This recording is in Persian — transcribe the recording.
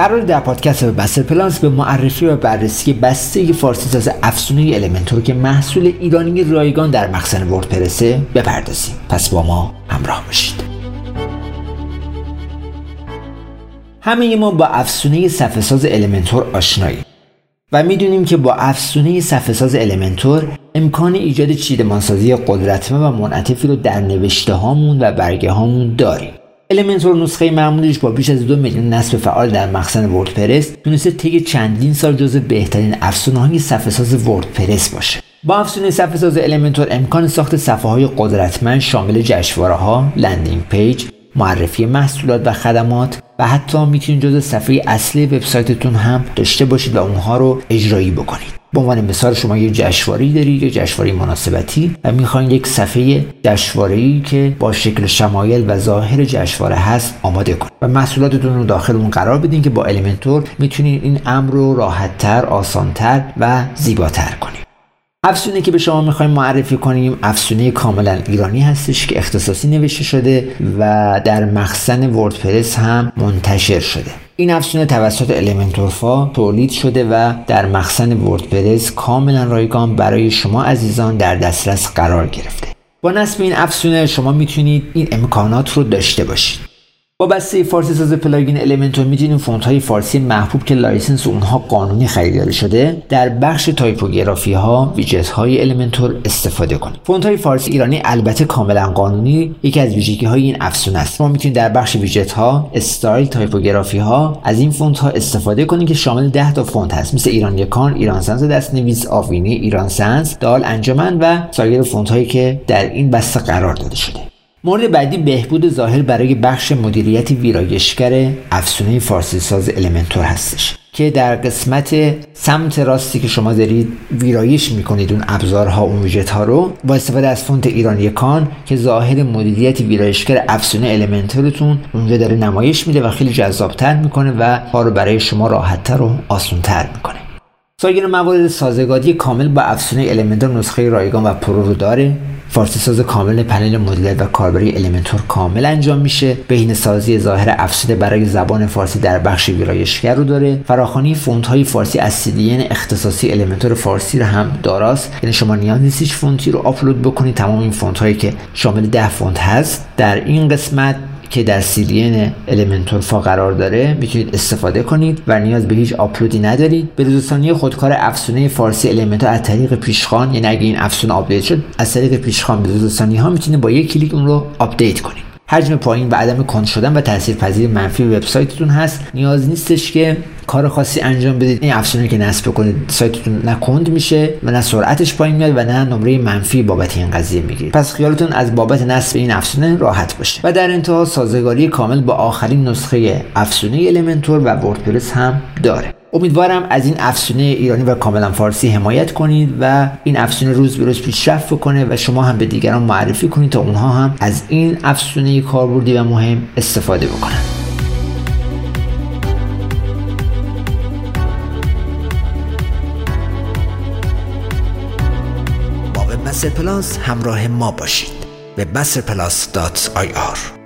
قرار در پادکست بسته پلانس به معرفی و بررسی بسته فارسی ساز افسونه المنتور که محصول ایرانی رایگان در مخزن وردپرس بپردازیم. پس با ما همراه باشید. همه ما با افسونه صفحه ساز المنتور آشناییم و میدونیم که با افسونه صفحه ساز المنتور امکان ایجاد چیدمانسازی قدرتمند و منعطفی رو در نوشته هامون و برگه هامون داریم. المنتور نسخه معمولیش با بیش از 2 میلیون نصب فعال در مخزن وردپرس تونسته طی چندین سال جزو بهترین افسونه‌های صفحه ساز وردپرس باشه. با افسونه صفحه ساز المنتور امکان ساخت صفحه‌های قدرتمند شامل جشنواره‌ها، لندینگ پیج، معرفی محصولات و خدمات و حتی میتونید جزو صفحه اصلی وبسایتتون هم داشته باشید و اونها رو اجرایی بکنید. به عنوان مثال شما یه جشنواره‌ای دارید، یه جشنواره مناسبتی و میخواین یک صفحه جشنواره‌ای که با شکل شمایل و ظاهر جشنواره هست آماده کنید و محصولاتتون رو داخل اون قرار بدین که با المنتور میتونید این امر رو راحت‌تر، آسان‌تر و زیباتر کنید. افسونه که به شما میخوایم معرفی کنیم افسونه کاملا ایرانی هستش که اختصاصی نوشته شده و در مخزن وردپرس هم منتشر شده. این افسونه توسط المنتور فا تولید شده و در مخزن وردپرس کاملا رایگان برای شما عزیزان در دسترس قرار گرفته. با نصب این افسونه شما میتونید این امکانات رو داشته باشید. با بسته فارسی ساز پلاگین المنتور میتونیم فونت‌های فارسی محبوب که لایسنس اونها قانونی خریداری شده در بخش تایپوگرافی ها ویجت‌های المنتور استفاده کنیم. فونت‌های فارسی ایرانی البته کاملا قانونی یکی از ویژگی‌های این افسونه است. ما میتونیم در بخش ویجت‌ها، استایل، تایپوگرافی ها از این فونت‌ها استفاده کنیم که شامل 10 تا فونت هست مثل ایران یکان، ایران سنس دست‌نویس، آوینی، ایران سنس، دال انجمن و سایر فونت‌هایی که در این بسته قرار داده شده. مورد بعدی بهبود ظاهر برای بخش مدیریت ویرایشگر افسونه فارسی ساز المنتور هستش که در قسمت سمت راستی که شما دارید ویرایش میکنید اون ابزارها، اون ویجت ها رو با استفاده از فونت ایران یکان که ظاهر مدیریت ویرایشگر افسونه المنتورتون اونجا داره نمایش میده و خیلی جذابتر میکنه و کار رو برای شما راحتتر و آسانتر میکنه. سایر موارد سازگاری کامل با افسونه المنتور نسخه رایگان و پرو رو داره. فارسی ساز کامل پنل مدیریت و کاربری المنتور کامل انجام میشه. بهینه سازی ظاهر افسونه برای زبان فارسی در بخش ویرایشگر رو داره. فراخوانی فونت های فارسی از CDN اختصاصی المنتور فارسی رو هم داراست، یعنی شما نیاز نیست هیچ فونتی رو آپلود بکنید. تمام این فونت هایی که شامل 10 فونت هست در این قسمت که در CDN المنتور فا قرار داره میتونید استفاده کنید و نیاز به هیچ آپلودی ندارید. به‌روزرسانی خودکار افسونه فارسی المنتور از طریق پیشخوان، یعنی اگه این افسونه آپدیت شد از طریق پیشخوان به‌روزرسانی ها میتونید با یک کلیک اون رو آپدیت کنید. حجم پایین و عدم کند شدن و تاثیرپذیر منفی وبسایتتون هست. نیاز نیستش که کار خاصی انجام بدید. این افسونه که نصب کنید سایتتون نه کند میشه و نه سرعتش پایین میاد و نه نمره منفی بابت این قضیه میگیرید. پس خیالتون از بابت نصب این افسونه راحت باشه. و در انتها سازگاری کامل با آخرین نسخه افسونه المنتور و وردپرس هم داره. امیدوارم از این افسونه ایرانی و کاملا فارسی حمایت کنید و این افسونه روز به روز پیشرفت بکنه و شما هم به دیگران معرفی کنید تا اونها هم از این افسونه کاربردی و مهم استفاده بکنن. با وبمستر پلاس همراه ما باشید. webmasterplus.ir